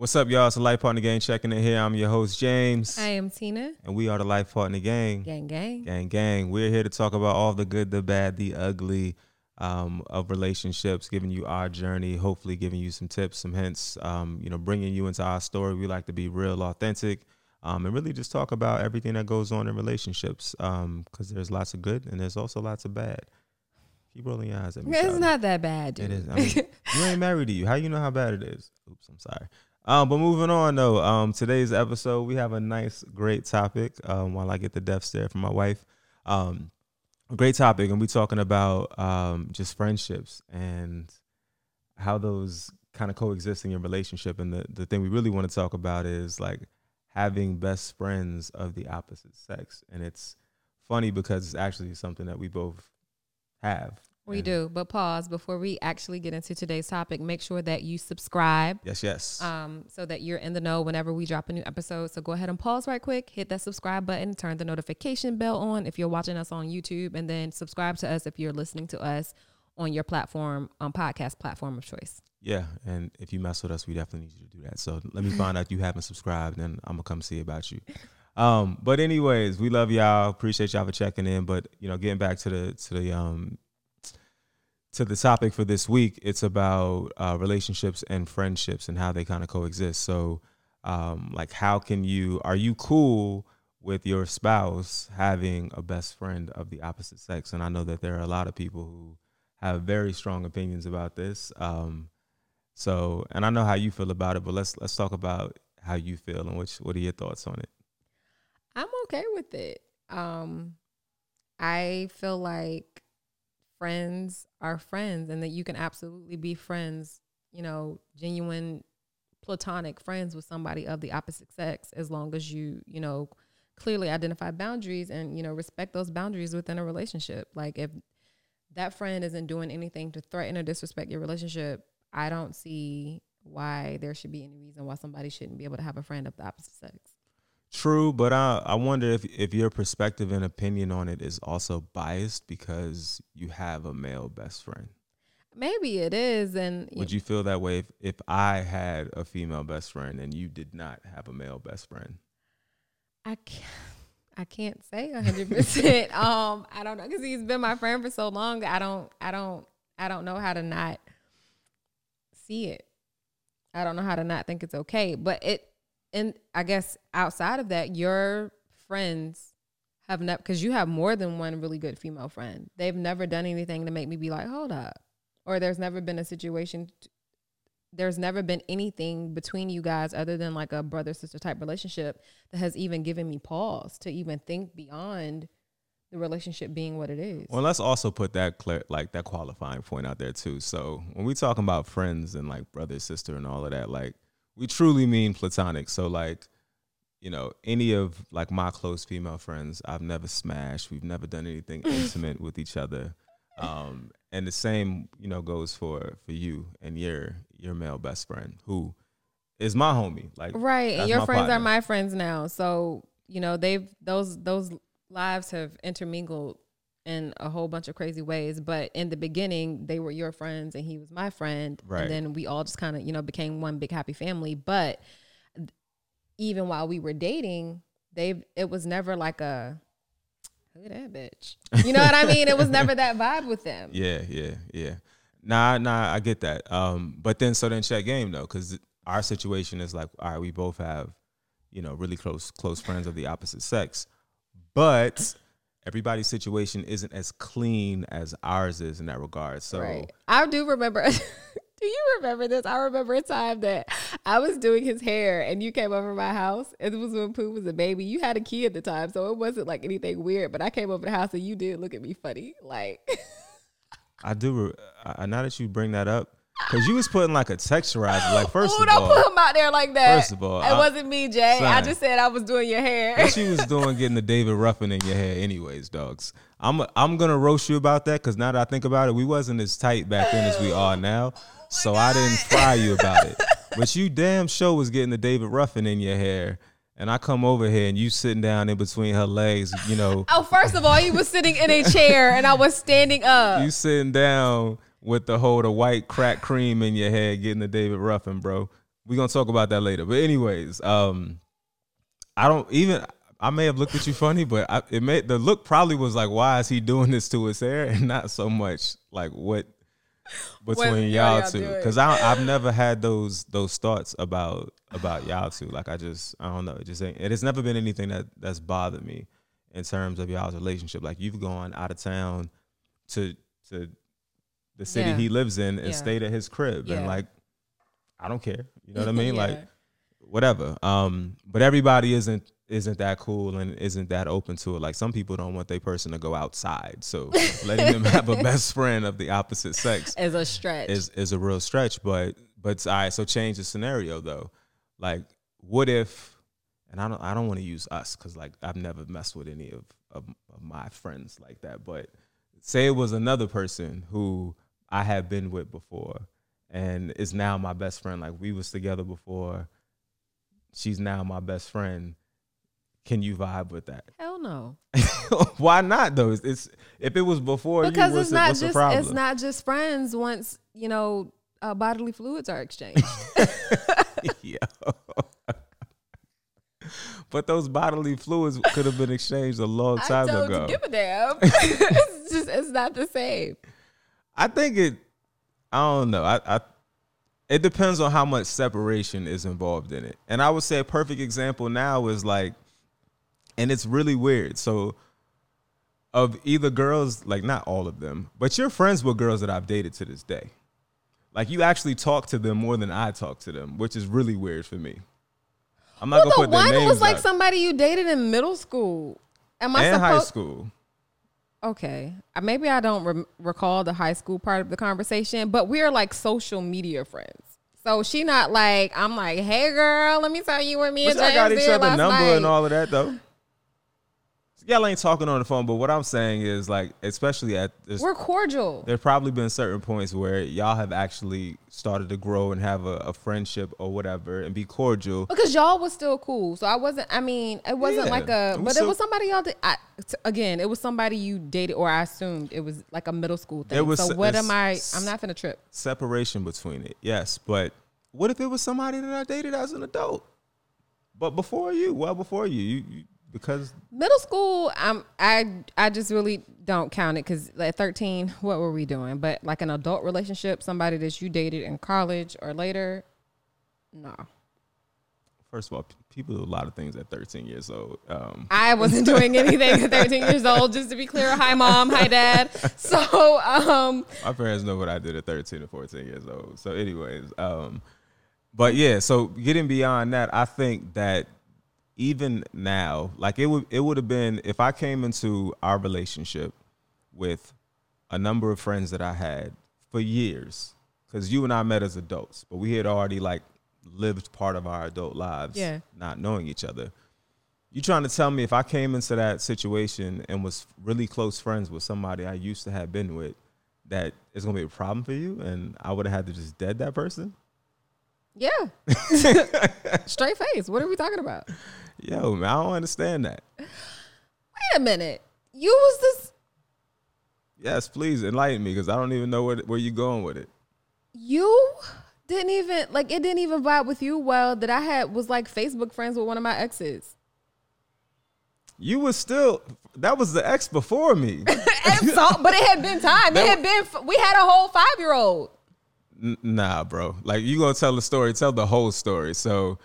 What's up, y'all? It's the Life Partner Gang checking in here. I'm your host, James. I am Tina. And we are the Life Partner Gang. Gang, gang. Gang, gang. We're here to talk about all the good, the bad, the ugly of relationships, giving you our journey, hopefully giving you some tips, some hints, bringing you into our story. We like to be real, authentic, and really just talk about everything that goes on in relationships because there's lots of good and there's also lots of bad. Keep rolling your eyes at me. It's not that bad, dude. It is. I mean, you ain't married to you. How you know how bad it is? Oops, I'm sorry. But moving on, though, today's episode, we have a nice, great topic while I get the death stare from my wife. Great topic. And we're talking about just friendships and how those kind of coexist in your relationship. And the thing we really want to talk about is like having best friends of the opposite sex. And it's funny because it's actually something that we both have. We do, but pause before we actually get into today's topic. Make sure that you subscribe. Yes. So that you're in the know whenever we drop a new episode. So go ahead and pause right quick, hit that subscribe button, turn the notification bell on if you're watching us on YouTube, and then subscribe to us if you're listening to us on your platform, on podcast platform of choice. Yeah, and if you mess with us, we definitely need you to do that. So let me find out you haven't subscribed, then I'm gonna come see about you. But anyways, we love y'all. Appreciate y'all for checking in. But getting back to the topic for this week, it's about relationships and friendships and how they kind of coexist. So, are you cool with your spouse having a best friend of the opposite sex? And I know that there are a lot of people who have very strong opinions about this. And I know how you feel about it, but let's talk about how you feel and what are your thoughts on it? I'm okay with it. I feel like friends are friends, and that you can absolutely be friends, genuine platonic friends with somebody of the opposite sex, as long as you, clearly identify boundaries and, respect those boundaries within a relationship. Like if that friend isn't doing anything to threaten or disrespect your relationship, I don't see why there should be any reason why somebody shouldn't be able to have a friend of the opposite sex. True, but I wonder if your perspective and opinion on it is also biased because you have a male best friend. Maybe it is. And would you feel that way if I had a female best friend and you did not have a male best friend? I can't say 100%. I don't know, because he's been my friend for so long that I don't know how to not see it. I don't know how to not think it's okay, but it. And I guess outside of that, your friends have never, because you have more than one really good female friend. They've never done anything to make me be like, hold up. Or there's never been a situation, there's never been anything between you guys other than like a brother-sister type relationship that has even given me pause to even think beyond the relationship being what it is. Well, let's also put that that qualifying point out there too. So when we talking about friends and like brother, sister and all of that, like, we truly mean platonic. So like, any of like my close female friends, I've never smashed. We've never done anything intimate with each other. And the same, goes for you and your male best friend who is my homie. Like, right. And your friends partner are my friends now. So, they've, those lives have intermingled in a whole bunch of crazy ways. But in the beginning, they were your friends and he was my friend. Right. And then we all just kind of, became one big happy family. But even while we were dating, it was never like a, who that bitch? You know what I mean? It was never that vibe with them. Yeah. Nah, I get that. But then, check game though, because our situation is like, all right, we both have, really close friends of the opposite sex. But everybody's situation isn't as clean as ours is in that regard. So right. I do remember. Do you remember this? I remember a time that I was doing his hair and you came over my house. It was when Pooh was a baby. You had a kid at the time, so it wasn't like anything weird. But I came over the house and you did look at me funny. Like I do. Now that you bring that up, because you was putting like a texturizer. Like first of all, don't put him out there like that. First of all, it wasn't me, Jay. Son, I just said I was doing your hair. What you was doing, getting the David Ruffin in your hair, anyways, dogs. I'm gonna roast you about that because now that I think about it, we wasn't as tight back then as we are now. So God, I didn't fry you about it, but you damn sure was getting the David Ruffin in your hair. And I come over here and you sitting down in between her legs, Oh, first of all, you was sitting in a chair and I was standing up. You sitting down with the white crack cream in your head, getting the David Ruffin, bro. We're going to talk about that later. But anyways, I may have looked at you funny, but the look probably was like, why is he doing this to his hair? And not so much like what between y'all two. Because I've never had those thoughts about y'all two. Like, I don't know. It has never been anything that's bothered me in terms of y'all's relationship. Like, you've gone out of town to the city he lives in and stayed at his crib. Yeah. And like, I don't care. You know what I mean? Yeah. Like, whatever. But everybody isn't that cool and isn't that open to it. Like, some people don't want their person to go outside. So letting them have a best friend of the opposite sex is a stretch. Is a real stretch. But all right, so change the scenario though. Like, what if, and I don't want to use us because like I've never messed with any of my friends like that, but say it was another person who I had been with before and is now my best friend. Like, we was together before, she's now my best friend. Can you vibe with that? Hell no. Why not though? It's if it was before because you, what's, it's not what's just, the problem? It's not just friends once, you know, bodily fluids are exchanged. Yo. But those bodily fluids could have been exchanged a long time ago. I don't give a damn. It's not the same. I think I don't know. It depends on how much separation is involved in it. And I would say a perfect example now is like, and it's really weird. So of either girls, like not all of them, but you're friends with girls that I've dated to this day. Like, you actually talk to them more than I talk to them, which is really weird for me. I'm not going to put their names. The one was like somebody you dated in middle school. High school. Okay. Maybe I don't recall the high school part of the conversation, but we're like social media friends. So she not like, I'm like, hey, girl, let me tell you what me and James did last night. I got each other's number and all of that, though. Y'all ain't talking on the phone, but what I'm saying is, like, especially at this... We're cordial. There's probably been certain points where y'all have actually started to grow and have a friendship or whatever and be cordial. Because y'all was still cool. So it wasn't like a... But it was somebody y'all did... Again, it was somebody you dated, or I assumed it was like a middle school thing. I'm not finna trip. Separation between it, yes. But what if it was somebody that I dated as an adult? But before you, because middle school, I just really don't count it because at 13, what were we doing? But like an adult relationship, somebody that you dated in college or later, no. First of all, people do a lot of things at 13 years old. I wasn't doing anything at 13 years old, just to be clear. Hi, Mom. Hi, Dad. So my parents know what I did at 13 and 14 years old. So anyways, but yeah, so getting beyond that, I think that even now, like it would have been, if I came into our relationship with a number of friends that I had for years, because you and I met as adults, but we had already like lived part of our adult lives, not knowing each other. You trying to tell me if I came into that situation and was really close friends with somebody I used to have been with, that it's going to be a problem for you and I would have had to just dead that person? Yeah. Straight face. What are we talking about? Yo, man, I don't understand that. Wait a minute. You was this... Yes, please enlighten me because I don't even know where you're going with it. You didn't even... Like, it didn't even vibe with you well that I had... Was like Facebook friends with one of my exes. You was still... That was the ex before me. But it had been time. We had a whole 5-year-old. Nah, bro. Like, you gonna tell the story, tell the whole story. So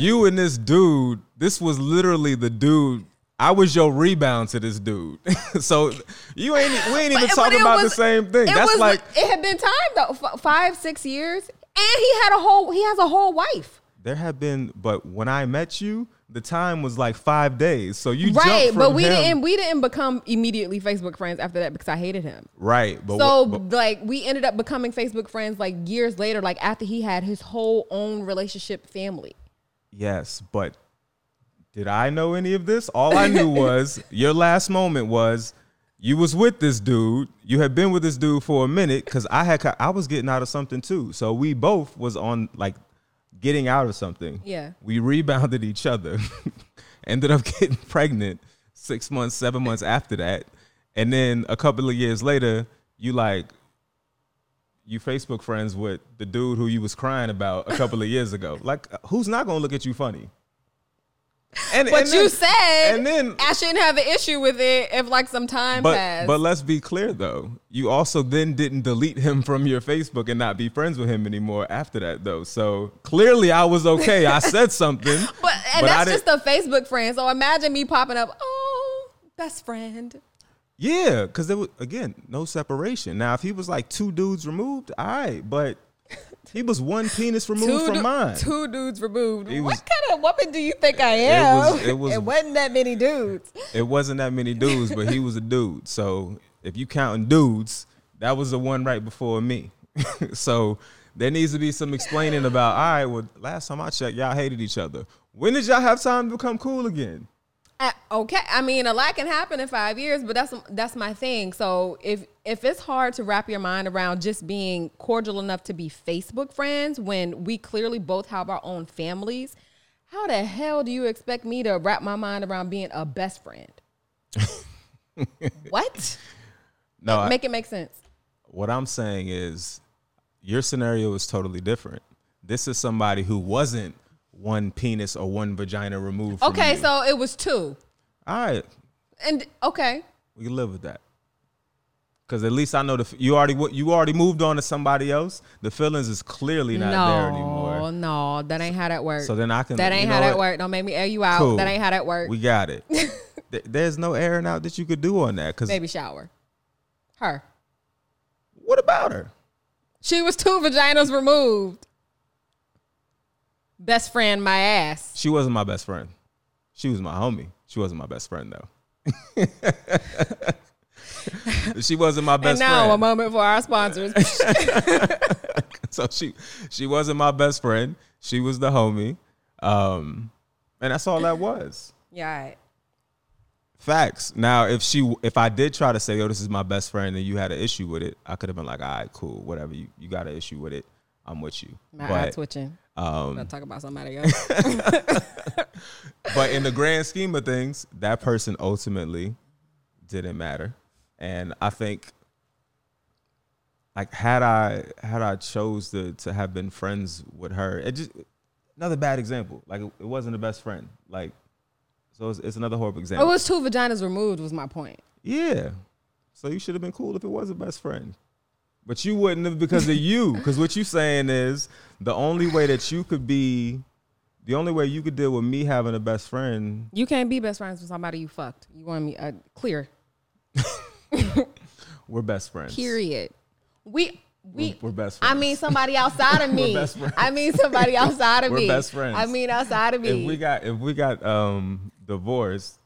you and this dude, this was literally the dude. I was your rebound to this dude. So we ain't even talking about the same thing. That's like, it had been time though, 5-6 years. And he has a whole wife. There have been, but when I met you, the time was like 5 days. So you jumped from him. We didn't become immediately Facebook friends after that because I hated him. Right. But we ended up becoming Facebook friends like years later, like after he had his whole own relationship family. Yes, but did I know any of this? All I knew was your last moment was you was with this dude. You had been with this dude for a minute because I was getting out of something too. So we both was on like getting out of something. Yeah. We rebounded each other, ended up getting pregnant 6 months, 7 months after that. And then a couple of years later, you like, you Facebook friends with the dude who you was crying about a couple of years ago. Like, who's not going to look at you funny? And then I shouldn't have an issue with it if like some time passed. But let's be clear though, you also then didn't delete him from your Facebook and not be friends with him anymore after that though. So clearly I was okay. I said something. But that's just a Facebook friend. So imagine me popping up, oh, best friend. Yeah, because there was again no separation. Now if he was like two dudes removed, all right, but he was one penis removed from mine. Two dudes removed. What kind of woman do you think I am? It wasn't that many dudes. It wasn't that many dudes, but he was a dude. So if you counting dudes, that was the one right before me. So there needs to be some explaining about, all right, well, last time I checked, y'all hated each other. When did y'all have time to become cool again? Okay. I mean, a lot can happen in 5 years, but that's my thing. So if it's hard to wrap your mind around just being cordial enough to be Facebook friends when we clearly both have our own families, how the hell do you expect me to wrap my mind around being a best friend? What? No, make it make sense. What I'm saying is your scenario is totally different. This is somebody who wasn't one penis or one vagina removed from you. So it was two. All right. And okay. We can live with that. Because at least I know you already moved on to somebody else. The feelings is clearly not there anymore. No, that ain't how that works. So then I can. That ain't how that works. Don't make me air you out. Cool. That ain't how that works. We got it. There's no airing out that you could do on that. Baby shower. Her. What about her? She was two vaginas removed. Best friend, my ass. She wasn't my best friend. She was my homie. She wasn't my best friend though. She wasn't my best friend. And now a moment for our sponsors. So she wasn't my best friend. She was the homie. And that's all that was. Yeah. All right. Facts. Now, if I did try to say, yo, this is my best friend and you had an issue with it, I could have been like, all right, cool, whatever. You got an issue with it. I'm with you. My eye twitching. I'm going to talk about somebody else. But in the grand scheme of things, that person ultimately didn't matter. And I think, like, had I chose to have been friends with her, it just another bad example. Like, it wasn't the best friend. Like, so it's another horrible example. It was two vaginas removed was my point. Yeah. So you should have been cool if it was a best friend. But you wouldn't have because of you. Because what you saying is the only way you could deal with me having a best friend. You can't be best friends with somebody you fucked. You want me clear. We're best friends. Period. We're best friends. I mean somebody outside of me. We're best friends. I mean somebody outside of me. We're best friends. I mean outside of me. If we got divorced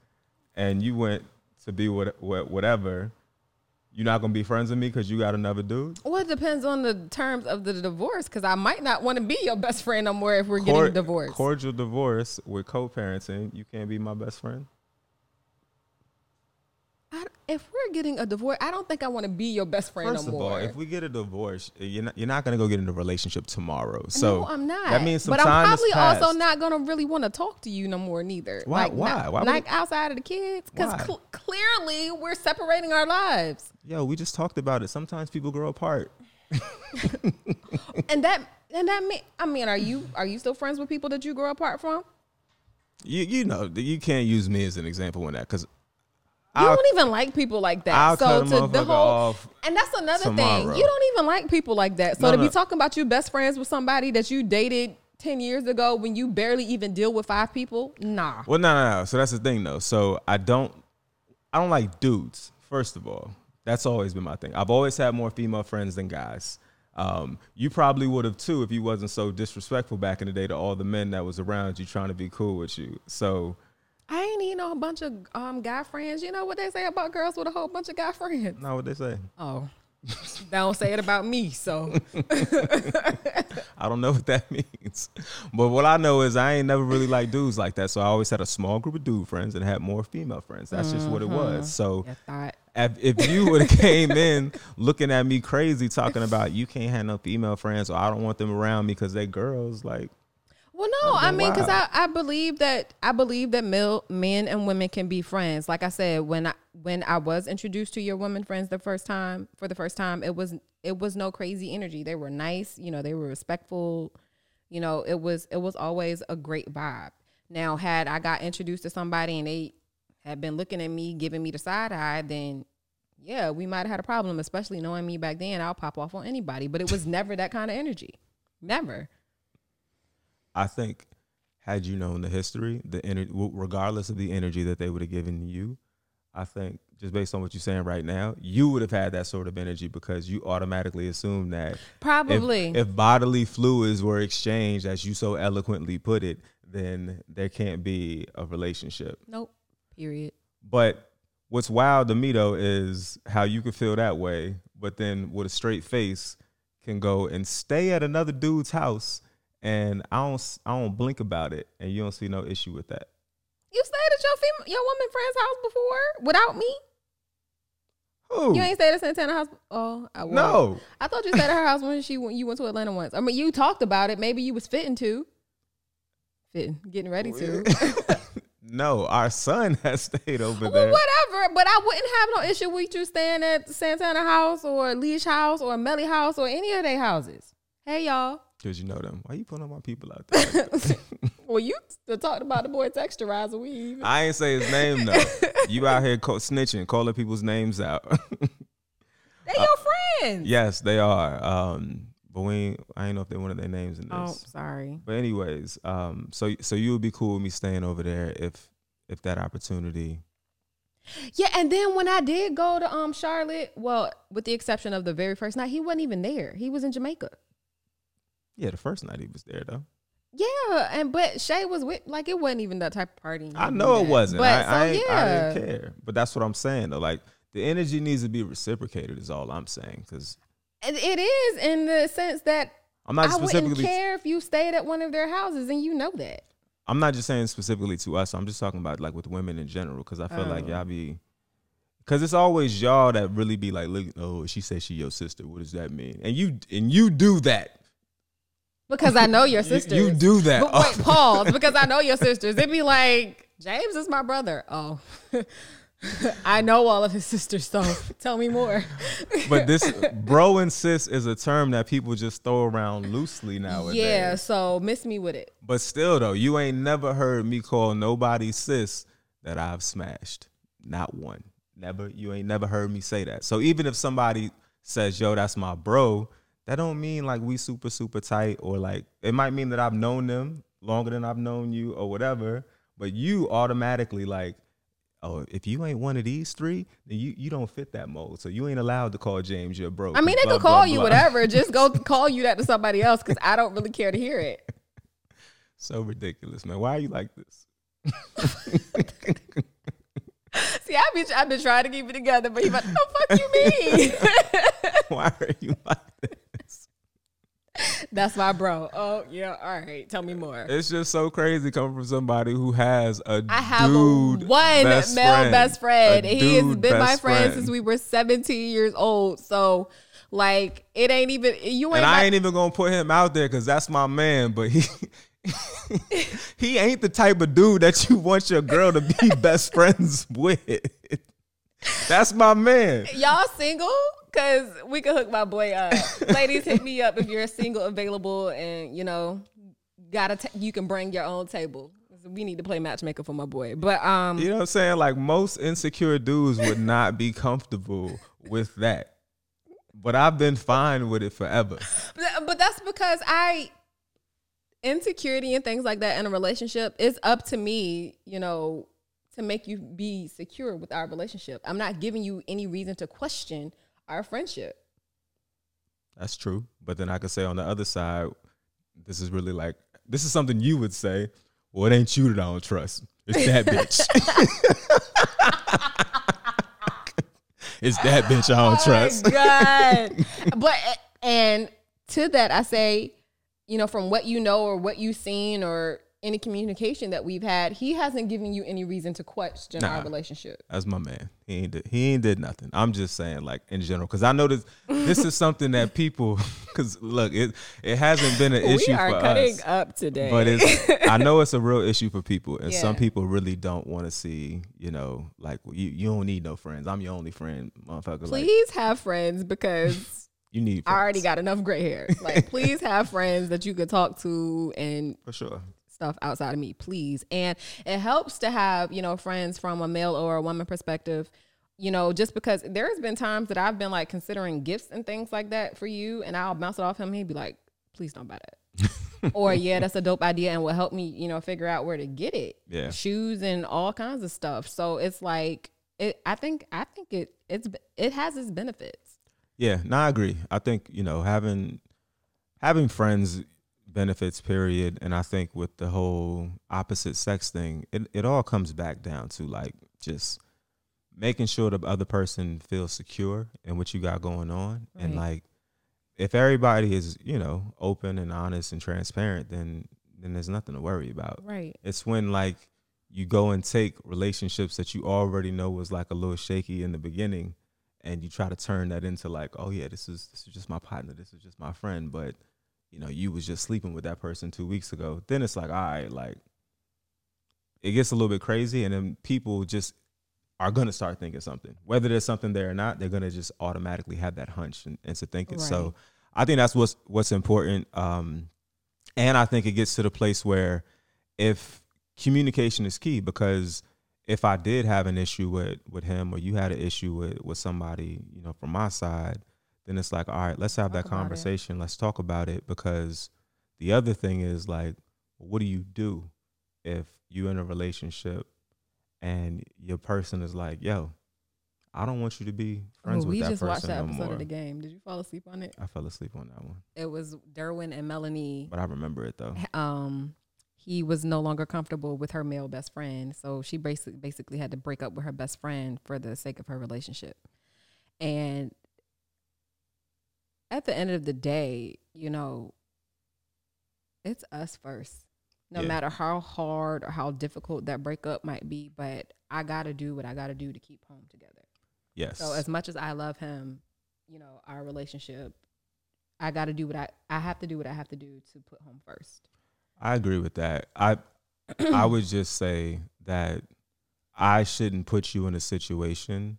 and you went to be whatever, you're not going to be friends with me because you got another dude? Well, it depends on the terms of the divorce because I might not want to be your best friend no more if we're getting divorced. Cordial divorce with co-parenting, you can't be my best friend? If we're getting a divorce, I don't think I want to be your best friend no more. First of all, if we get a divorce, you're not going to go get in a relationship tomorrow. So no, I'm not. That means some time has passed. But I'm probably also not going to really want to talk to you no more neither. Why? Like, why? Why? Like outside of the kids? Because clearly we're separating our lives. Yo, we just talked about it. Sometimes people grow apart. And are you still friends with people that you grow apart from? You know, you can't use me as an example on that because. You don't even like people like that. And that's another thing. You don't even like people like that. So be talking about you best friends with somebody that you dated 10 years ago when you barely even deal with 5 people, nah. Well, no. So that's the thing though. So I don't like dudes. First of all, that's always been my thing. I've always had more female friends than guys. You probably would have too if you wasn't so disrespectful back in the day to all the men that was around you trying to be cool with you. So. I ain't even a bunch of guy friends. You know what they say about girls with a whole bunch of guy friends? No, what they say? Oh, they don't say it about me, so. I don't know what that means. But what I know is I ain't never really liked dudes like that, so I always had a small group of dude friends and had more female friends. That's just what it was. So if you would have came in looking at me crazy, talking about you can't have no female friends or I don't want them around me because they girls, like. Well, no, I mean, because I believe that men and women can be friends. Like I said, when I was introduced to your women friends for the first time, it was no crazy energy. They were nice, you know, they were respectful. You know, it was always a great vibe. Now, had I got introduced to somebody and they had been looking at me, giving me the side eye, then yeah, we might have had a problem, especially knowing me back then. I'll pop off on anybody, but it was never that kind of energy. Never. I think had you known the history, regardless of the energy that they would have given you, I think just based on what you're saying right now, you would have had that sort of energy because you automatically assume that probably if bodily fluids were exchanged, as you so eloquently put it, then there can't be a relationship. Nope. Period. But what's wild to me, though, is how you can feel that way, but then with a straight face can go and stay at another dude's house and I don't blink about it, and you don't see no issue with that. You stayed at your woman friend's house before without me? Who? You ain't stayed at Santana house? Oh, I was. No. I thought you stayed at her house when you went to Atlanta once. I mean, you talked about it. Maybe you was fitting, getting ready to. No, our son has stayed over there. Well, whatever, but I wouldn't have no issue with you staying at Santana house or Leash house or Melly house or any of their houses. Hey, y'all. Because you know them. Why you putting all my people out there? Well, you still talked about the boy texturizer weave. I ain't say his name, though. You out here snitching, calling people's names out. They your friends. Yes, they are. But I ain't know if they wanted their names in this. Oh, sorry. But anyways, so you would be cool with me staying over there if that opportunity. Yeah, and then when I did go to Charlotte, well, with the exception of the very first night, he wasn't even there. He was in Jamaica. Yeah, the first night he was there though. Yeah, but Shay was with, like, it wasn't even that type of party. I know it wasn't. But I didn't care. But that's what I'm saying though. Like, the energy needs to be reciprocated is all I'm saying, because it is, in the sense that I wouldn't care if you stayed at one of their houses, and you know that. I'm not just saying specifically to us. I'm just talking about like with women in general, because I feel like y'all be, because it's always y'all that really be like, look, oh, she says she your sister. What does that mean? And you do that. Because I know your sisters. You do that. But wait, pause. Because I know your sisters. It'd be like, James is my brother. Oh. I know all of his sisters, so tell me more. But this bro and sis is a term that people just throw around loosely nowadays. Yeah, so miss me with it. But still, though, you ain't never heard me call nobody sis that I've smashed. Not one. Never. You ain't never heard me say that. So even if somebody says, yo, that's my bro, that don't mean like we super, super tight, or like it might mean that I've known them longer than I've known you or whatever. But you automatically like, oh, if you ain't one of these three, then you don't fit that mold. So you ain't allowed to call James your bro. I mean, they could call you whatever. Just go call you that to somebody else, because I don't really care to hear it. So ridiculous, man. Why are you like this? See, I've been trying to keep it together, but he's like, "No, fuck you, me." Why are you like this? That's my bro. Oh, yeah. All right. Tell me more. It's just so crazy coming from somebody who has a dude. I have one best friend. He has been my friend since we were 17 years old. So, like, it ain't even. You ain't. And I ain't even going to put him out there because that's my man. But he ain't the type of dude that you want your girl to be best friends with. That's my man. Y'all single? Because we can hook my boy up. Ladies, hit me up if you're single, available, and, you know, you can bring your own table. We need to play matchmaker for my boy. But you know what I'm saying? Like, most insecure dudes would not be comfortable with that. But I've been fine with it forever. But that's because insecurity and things like that in a relationship, it's up to me, you know, to make you be secure with our relationship. I'm not giving you any reason to question our friendship. That's true. But then I could say on the other side, this is something you would say. Well, it ain't you that I don't trust. It's that bitch. It's that bitch I don't trust. God. But, and to that I say, you know, from what you know or what you've seen or any communication that we've had, he hasn't given you any reason to question our relationship. That's my man. He ain't did nothing. I'm just saying, like, in general, because I noticed this is something that people, because look, it hasn't been an issue for us. We are cutting up today. But I know it's a real issue for people, and some people really don't want to see, you know, like, you don't need no friends. I'm your only friend, motherfucker. Please have friends, because... You need friends. I already got enough gray hair. Like, please have friends that you could talk to and for sure stuff outside of me, please. And it helps to have, you know, friends from a male or a woman perspective, you know, just because there's been times that I've been like considering gifts and things like that for you, and I'll bounce it off him. He'd be like, please don't buy that. Or, yeah, that's a dope idea and will help me, you know, figure out where to get it. Yeah. Shoes and all kinds of stuff. So it's like, I think it has its benefits. Yeah, no, I agree. I think, you know, having friends benefits, period. And I think with the whole opposite sex thing, it all comes back down to, like, just making sure the other person feels secure in what you got going on. Right. And, like, if everybody is, you know, open and honest and transparent, then there's nothing to worry about. Right. It's when, like, you go and take relationships that you already know was, like, a little shaky in the beginning, and you try to turn that into, like, oh yeah, this is just my partner, this is just my friend, but, you know, you was just sleeping with that person 2 weeks ago. Then it's like, all right, like, it gets a little bit crazy, and then people just are gonna start thinking something. Whether there's something there or not, they're gonna just automatically have that hunch and to think it. Right. So I think that's what's important. And I think it gets to the place where if communication is key, because if I did have an issue with him, or you had an issue with somebody, you know, from my side, then it's like, all right, let's have that conversation. Let's talk about it. Because the other thing is, like, what do you do if you're in a relationship and your person is like, yo, I don't want you to be friends with that person no more. We just watched that episode of The Game. Did you fall asleep on it? I fell asleep on that one. It was Derwin and Melanie. But I remember it, though. He was no longer comfortable with her male best friend. So she basically had to break up with her best friend for the sake of her relationship. And at the end of the day, you know, it's us first. No matter how hard or how difficult that breakup might be, but I got to do what I got to do to keep home together. Yes. So as much as I love him, you know, our relationship, I got to do what I have to do what I have to do to put home first. I agree with that. I would just say that I shouldn't put you in a situation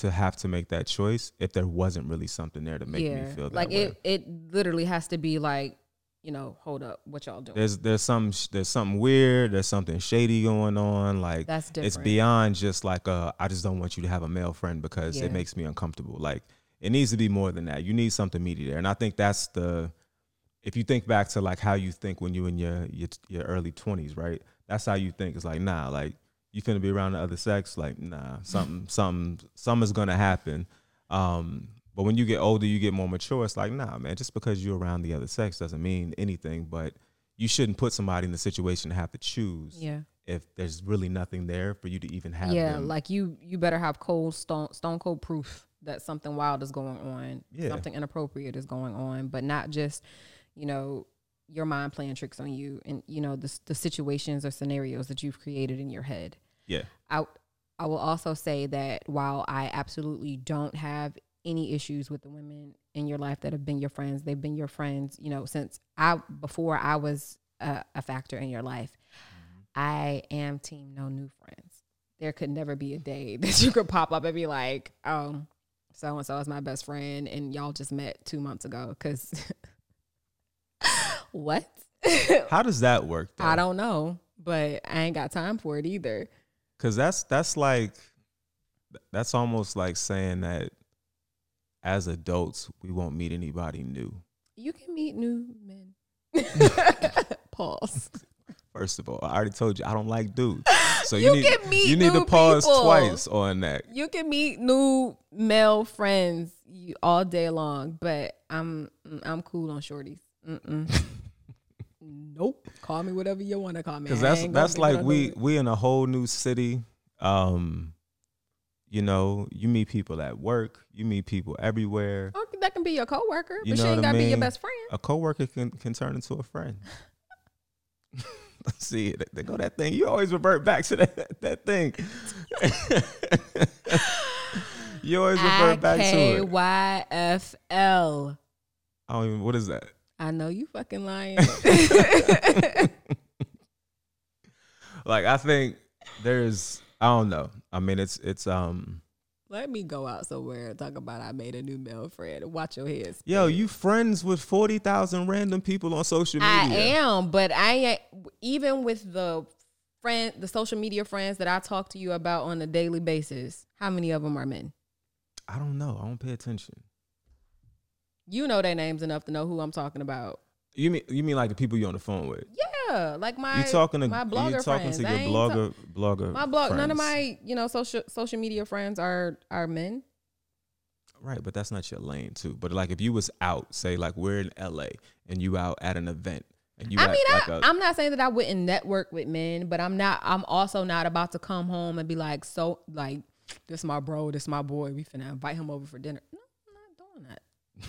to have to make that choice if there wasn't really something there to make me feel that like way. It literally has to be like, you know, hold up, what y'all doing? There's something weird, there's something shady going on. Like, that's different. It's beyond just like I just don't want you to have a male friend because it makes me uncomfortable. Like, it needs to be more than that. You need something meaty there. And I think that's if you think back to, like, how you think when you in your early 20s, right? That's how you think. It's like, nah, like, you finna be around the other sex? Like, nah, something is gonna happen. But when you get older, you get more mature. It's like, nah, man, just because you're around the other sex doesn't mean anything, but you shouldn't put somebody in the situation to have to choose if there's really nothing there for you to even have them. Like, you better have stone cold proof that something wild is going on, something inappropriate is going on, but not just... you know, your mind playing tricks on you, and, you know, the situations or scenarios that you've created in your head. Yeah. I will also say that while I absolutely don't have any issues with the women in your life that have been your friends, they've been your friends, you know, since before I was a factor in your life, I am team no new friends. There could never be a day that you could pop up and be like, oh, so-and-so is my best friend and y'all just met 2 months ago, because... What? How does that work, though? I don't know, but I ain't got time for it either. Because that's almost like saying that as adults, we won't meet anybody new. You can meet new men. Pause. First of all, I already told you, I don't like dudes. So you need to pause people. Twice on that. You can meet new male friends all day long, but I'm cool on shorties. Nope. Call me whatever you want to call me. Because that's like we in a whole new city. You know, you meet people at work. You meet people everywhere. Oh, that can be your coworker, but she ain't gotta be your best friend. A coworker can turn into a friend. see, they go, that thing, you always revert back to that thing. You always revert back to it. IKYFL. I don't even, what is that? I know you fucking lying. Like, I think there's, I don't know. I mean, it's. Let me go out somewhere and talk about I made a new male friend. Watch your head spin. Yo, you friends with 40,000 random people on social media. I am, but even with the social media friends that I talk to you about on a daily basis, how many of them are men? I don't know. I don't pay attention. You know their names enough to know who I'm talking about. You mean like the people you're on the phone with? Yeah, like my blogger friends. You're talking to your blogger. My blog. Friends. None of my social media friends are men. Right, but that's not your lane too. But like if you was out, say like we're in LA and you out at an event, and I'm not saying that I wouldn't network with men, but I'm also not about to come home and be like, so like this my bro, this my boy, we finna invite him over for dinner. No, I'm not doing that.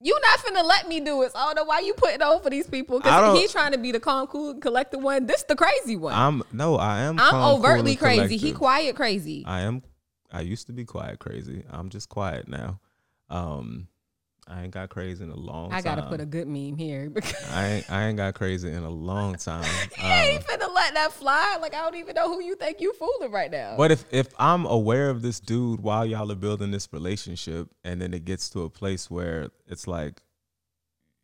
You not finna let me do it. So I don't know why you putting on for these people. Because he's trying to be the calm, cool, collected one. This the crazy one. I am. I'm calm, overtly cool, crazy. Collected. He quiet crazy. I am. I used to be quiet crazy. I'm just quiet now. I ain't got crazy in a long time. I gotta put a good meme here because I ain't got crazy in a long time. Yeah, he ain't finna let that fly. Like I don't even know who you think you fooling right now. But if I'm aware of this dude while y'all are building this relationship, and then it gets to a place where it's like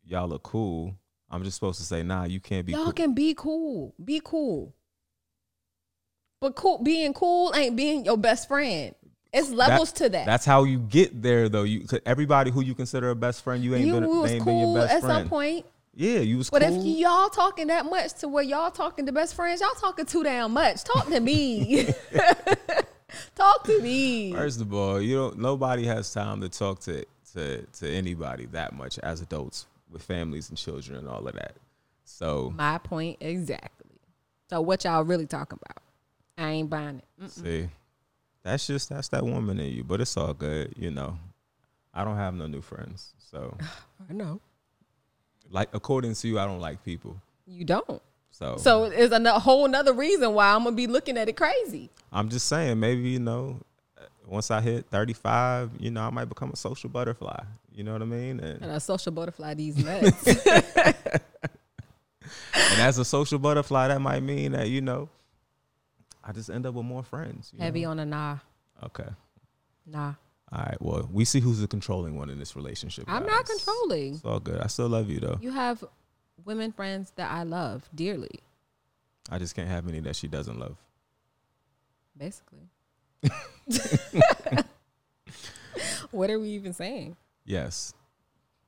y'all are cool, I'm just supposed to say, nah, you can't be. Y'all cool. Can be cool. Be cool. But being cool ain't being your best friend. It's levels to that. That's how you get there, though. Everybody who you consider a best friend, you ain't been your best friend. You was cool at some point. Yeah, you was cool. But if y'all talking that much to where y'all talking to best friends, y'all talking too damn much. Talk to me. Talk to me. First of all, nobody has time to talk to anybody that much as adults with families and children and all of that. So my point exactly. So what y'all really talking about? I ain't buying it. Mm-mm. See. That's that woman in you, but it's all good, I don't have no new friends, so. I know. Like, according to you, I don't like people. You don't. So it's a whole nother reason why I'm going to be looking at it crazy. I'm just saying, maybe, once I hit 35, I might become a social butterfly. You know what I mean? And a social butterfly these nuts. And as a social butterfly, that might mean that, I just end up with more friends. Heavy on a nah. Okay. Nah. All right. Well, we see who's the controlling one in this relationship. I'm not controlling. It's all good. I still love you, though. You have women friends that I love dearly. I just can't have any that she doesn't love. Basically. What are we even saying? Yes.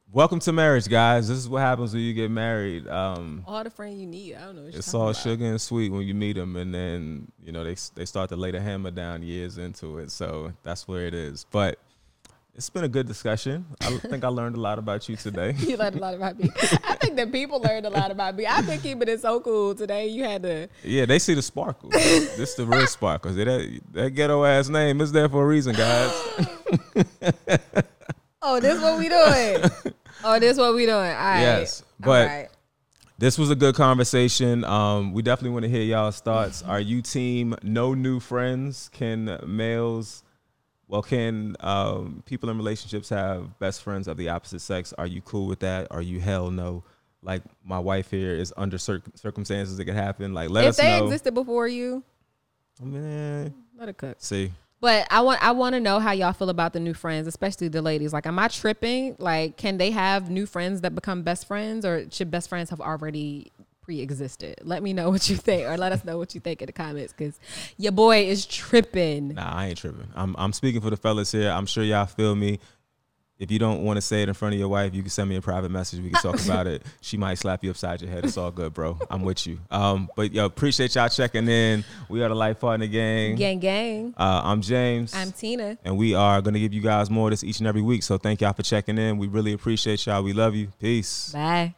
Welcome to marriage, guys. This is what happens when you get married. All the friend you need. I don't know what you're talking about. It's all sugar and sweet when you meet them. And then, they start to lay the hammer down years into it. So that's where it is. But it's been a good discussion. I think I learned a lot about you today. You learned a lot about me. I think that people learned a lot about me. I've been keeping it so cool today. You had to. Yeah, they see the sparkle. This the real sparkle. That ghetto-ass name is there for a reason, guys. Oh, this what we doing. Oh, this what we doing. All right. Yes, but right. This was a good conversation. We definitely want to hear y'all's thoughts. Are you team no new friends? Can males, people in relationships have best friends of the opposite sex? Are you cool with that? Are you hell no? Like my wife here is under circumstances that could happen. Like let us know. If they existed before you, man, let it cook. See. But I want to know how y'all feel about the new friends, especially the ladies. Like, am I tripping? Like, can they have new friends that become best friends, or should best friends have already pre-existed? Let me know what you think, or let us know what you think in the comments, because your boy is tripping. Nah, I ain't tripping. I'm speaking for the fellas here. I'm sure y'all feel me. If you don't want to say it in front of your wife, you can send me a private message. We can talk about it. She might slap you upside your head. It's all good, bro. I'm with you. But yo, appreciate y'all checking in. We are the Life Partner Gang. Gang, gang. I'm James. I'm Tina. And we are going to give you guys more of this each and every week. So thank y'all for checking in. We really appreciate y'all. We love you. Peace. Bye.